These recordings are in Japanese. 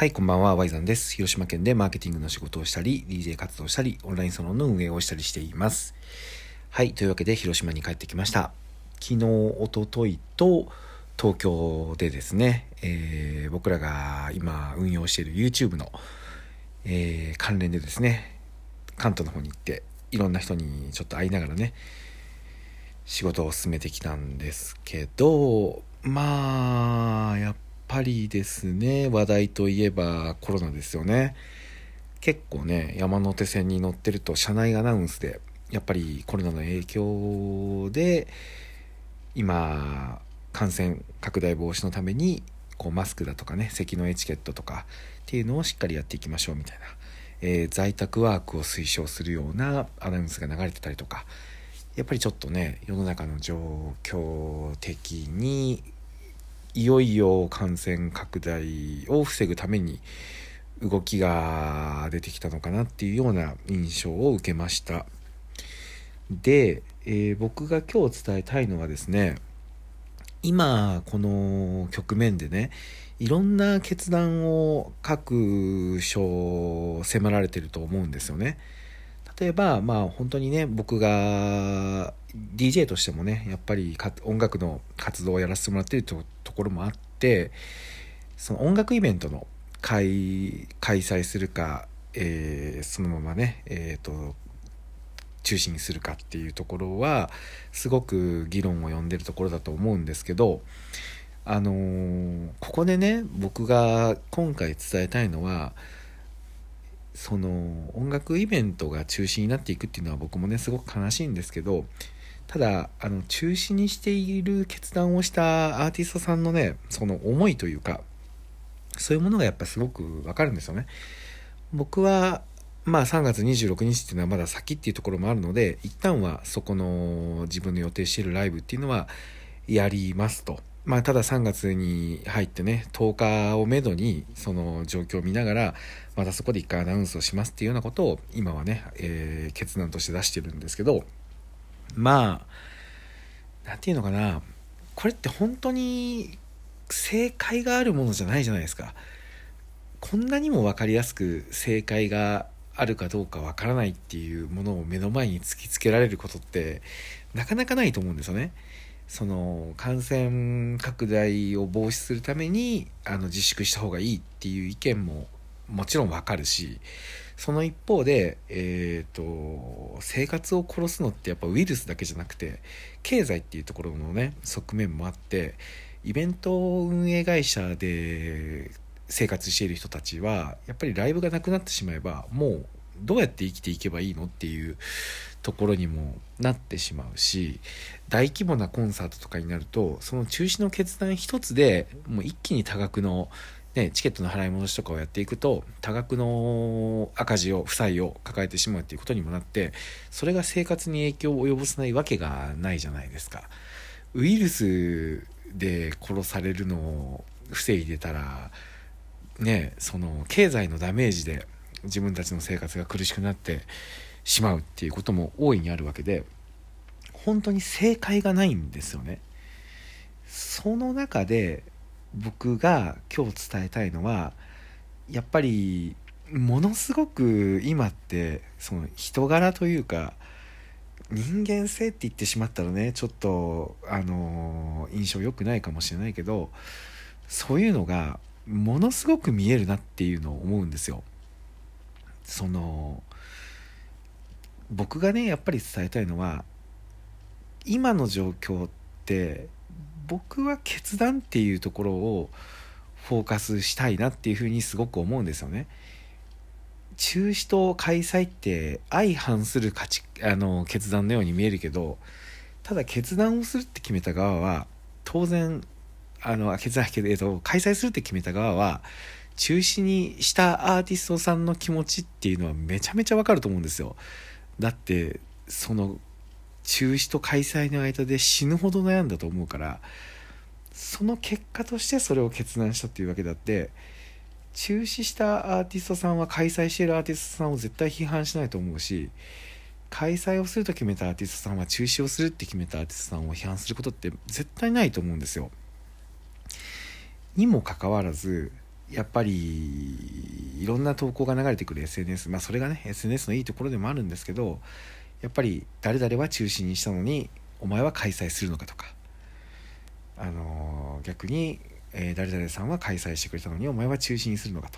はい、こんばんは、Yさんです。広島県でマーケティングの仕事をしたり、DJ 活動したり、オンラインサロンの運営をしたりしています。はい、というわけで広島に帰ってきました。昨日、一昨日と東京でですね、僕らが今運用している YouTube の、関連でですね、関東の方に行って、いろんな人にちょっと会いながらね、仕事を進めてきたんですけど、まあ、やっぱりですね、話題といえばコロナですよね。結構ね、山手線に乗ってると車内アナウンスでやっぱりコロナの影響で今感染拡大防止のためにこうマスクだとかね、咳のエチケットとかっていうのをしっかりやっていきましょうみたいな、在宅ワークを推奨するようなアナウンスが流れてたりとか、やっぱりちょっとね、世の中の状況的にいよいよ感染拡大を防ぐために動きが出てきたのかなっていうような印象を受けました。で、僕が今日伝えたいのはですね、今この局面でね、いろんな決断を各所迫られてると思うんですよね。例えば、まあ本当にね、僕が DJ としてもね、やっぱり音楽の活動をやらせてもらっているところもあって、その音楽イベントの開催するか、そのままね、中止にするかっていうところはすごく議論を呼んでるところだと思うんですけど、ここでね、僕が今回伝えたいのは、その音楽イベントが中止になっていくっていうのは僕もね、すごく悲しいんですけど、ただ中止にしている決断をしたアーティストさんのね、その思いというか、そういうものがやっぱすごくわかるんですよね。僕はまあ3月26日っていうのはまだ先っていうところもあるので、一旦はそこの自分の予定しているライブっていうのはやりますと。まあ、ただ3月に入ってね、10日をめどにその状況を見ながら、またそこで一回アナウンスをしますっていうようなことを今はね、決断として出してるんですけど、まあなんていうのかな、これって本当に正解があるものじゃないじゃないですか。こんなにも分かりやすく正解があるかどうか分からないっていうものを目の前に突きつけられることってなかなかないと思うんですよね。その感染拡大を防止するために自粛した方がいいっていう意見ももちろん分かるし、その一方で、生活を殺すのってやっぱウイルスだけじゃなくて経済っていうところのね、側面もあって、イベント運営会社で生活している人たちはやっぱりライブがなくなってしまえば、もうどうやって生きていけばいいのっていうところにもなってしまうし、大規模なコンサートとかになると、その中止の決断一つでもう一気に多額の、ね、チケットの払い戻しとかをやっていくと、多額の赤字を負債を抱えてしまうっていうことにもなって、それが生活に影響を及ぼさないわけがないじゃないですか。ウイルスで殺されるのを防いでたらね、その経済のダメージで自分たちの生活が苦しくなってしまうっていうことも大いにあるわけで、本当に正解がないんですよね。その中で僕が今日伝えたいのは、やっぱりものすごく今ってその人柄というか、人間性って言ってしまったらね、ちょっと印象良くないかもしれないけど、そういうのがものすごく見えるなっていうのを思うんですよ。その僕がね、やっぱり伝えたいのは、今の状況って僕は決断っていうところをフォーカスしたいなっていうふうにすごく思うんですよね。中止と開催って相反する決断のように見えるけど、ただ決断をするって決めた側は当然開催するって決めた側は、中止にしたアーティストさんの気持ちっていうのはめちゃめちゃわかると思うんですよ。だってその中止と開催の間で死ぬほど悩んだと思うから、その結果としてそれを決断したっていうわけだって、中止したアーティストさんは開催しているアーティストさんを絶対批判しないと思うし、開催をすると決めたアーティストさんは中止をするって決めたアーティストさんを批判することって絶対ないと思うんですよ。にもかかわらず、やっぱりいろんな投稿が流れてくる SNS、まあ、それがね SNS のいいところでもあるんですけど、やっぱり誰々は中止にしたのにお前は開催するのかとか、逆に、誰々さんは開催してくれたのにお前は中止にするのか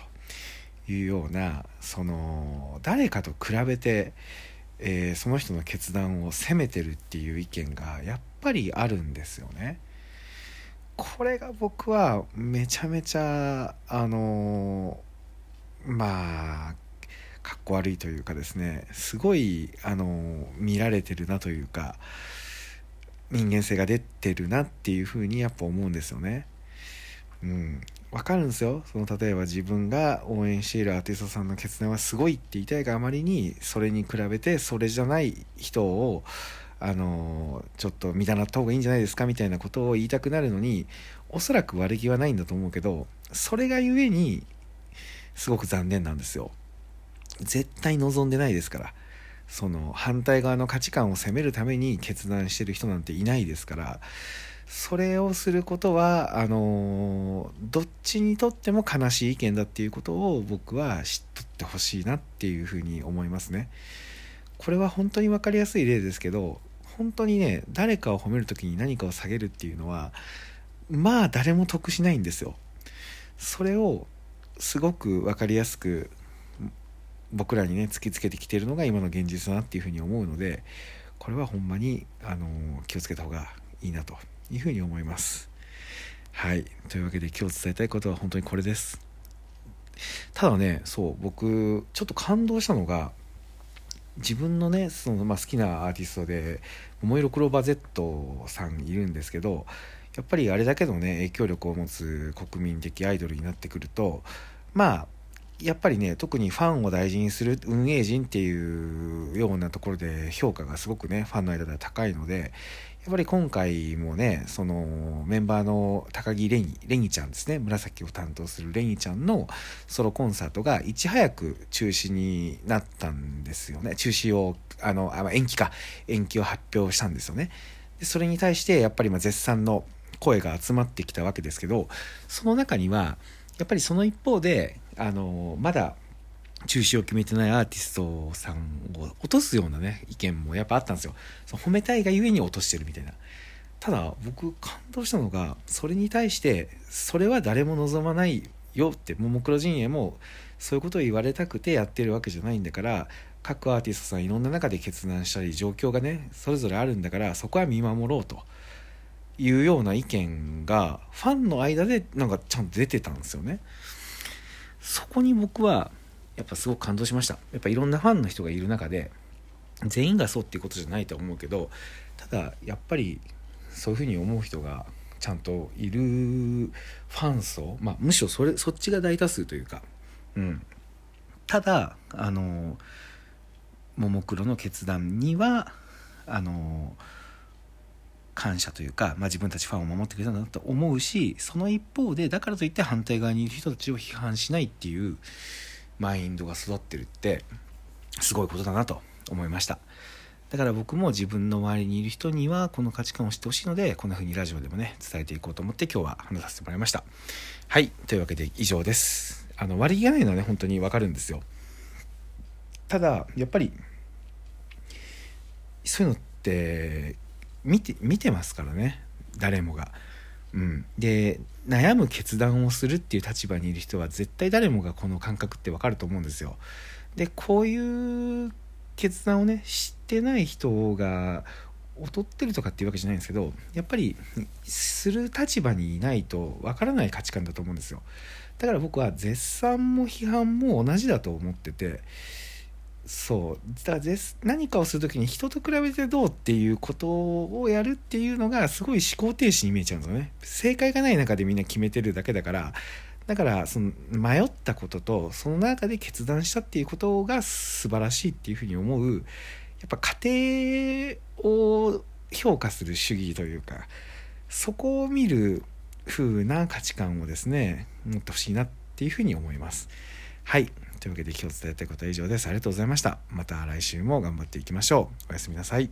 というような、その誰かと比べて、その人の決断を責めてるっていう意見がやっぱりあるんですよね。これが僕はめちゃめちゃまあかっこ悪いというかですね、すごい見られてるなというか、人間性が出てるなっていうふうにやっぱ思うんですよね。わかるんですよ。その例えば自分が応援しているアーティストさんの決断はすごいって言いたいがあまりに、それに比べてそれじゃない人をちょっと見習った方がいいんじゃないですかみたいなことを言いたくなるのに、おそらく悪気はないんだと思うけど、それがゆえにすごく残念なんですよ。絶対望んでないですから、その反対側の価値観を責めるために決断してる人なんていないですから、それをすることはどっちにとっても悲しい意見だっていうことを僕は知っとってほしいなっていうふうに思いますね。これは本当に分かりやすい例ですけど、本当にね、誰かを褒めるときに何かを下げるっていうのは、まあ誰も得しないんですよ。それをすごく分かりやすく僕らにね突きつけてきているのが今の現実だなっていうふうに思うので、これはほんまに気をつけた方がいいなというふうに思います。はい、というわけで今日伝えたいことは本当にこれです。ただね、そう僕ちょっと感動したのが、自分のね好きなアーティストでももいろクローバー Z さんいるんですけど、やっぱりあれだけのね影響力を持つ国民的アイドルになってくると、やっぱりね、特にファンを大事にする運営陣っていうようなところで評価がすごくねファンの間では高いので、やっぱり今回もね、そのメンバーの高木レニちゃんですね、紫を担当するレニちゃんのソロコンサートがいち早く中止になったんですよね。中止を延期を発表したんですよね。でそれに対してやっぱり絶賛の声が集まってきたわけですけど、その中にはやっぱりその一方でまだ中止を決めてないアーティストさんを落とすようなね意見もやっぱあったんですよ。褒めたいがゆえに落としてるみたいな。ただ僕感動したのが、それに対してそれは誰も望まないよって、ももクロ陣営もそういうことを言われたくてやってるわけじゃないんだから、各アーティストさんいろんな中で決断したり状況がねそれぞれあるんだから、そこは見守ろうというような意見がファンの間でちゃんと出てたんですよね。そこに僕はやっぱすごく感動しました。やっぱいろんなファンの人がいる中で、全員がそうっていうことじゃないと思うけど、ただやっぱりそういうふうに思う人がちゃんといるファン層、むしろそっちが大多数というか、ただももクロの決断には感謝というか、自分たちファンを守ってくれたんだと思うし、その一方でだからといって反対側にいる人たちを批判しないっていうマインドが育ってるってすごいことだなと思いました。だから僕も自分の周りにいる人にはこの価値観を知ってほしいので、こんな風にラジオでもね伝えていこうと思って今日は話させてもらいました。はい、というわけで以上です。悪気がないのはね本当にわかるんですよ。ただやっぱりそういうのって見てますからね、誰もが。で悩む決断をするっていう立場にいる人は絶対誰もがこの感覚って分かると思うんですよ。でこういう決断をね知ってない人が劣ってるとかっていうわけじゃないんですけど、やっぱりする立場にいないと分からない価値観だと思うんですよ。だから僕は絶賛も批判も同じだと思ってて、何かをするときに人と比べてどうっていうことをやるっていうのがすごい思考停止に見えちゃうんですよね。正解がない中でみんな決めてるだけだから、だからその迷ったこととその中で決断したっていうことが素晴らしいっていうふうに思う、やっぱ過程を評価する主義というか、そこを見る風な価値観をですね持ってほしいなっていうふうに思います。はい、というわけで今日伝えたいことは以上です。ありがとうございました。また来週も頑張っていきましょう。おやすみなさい。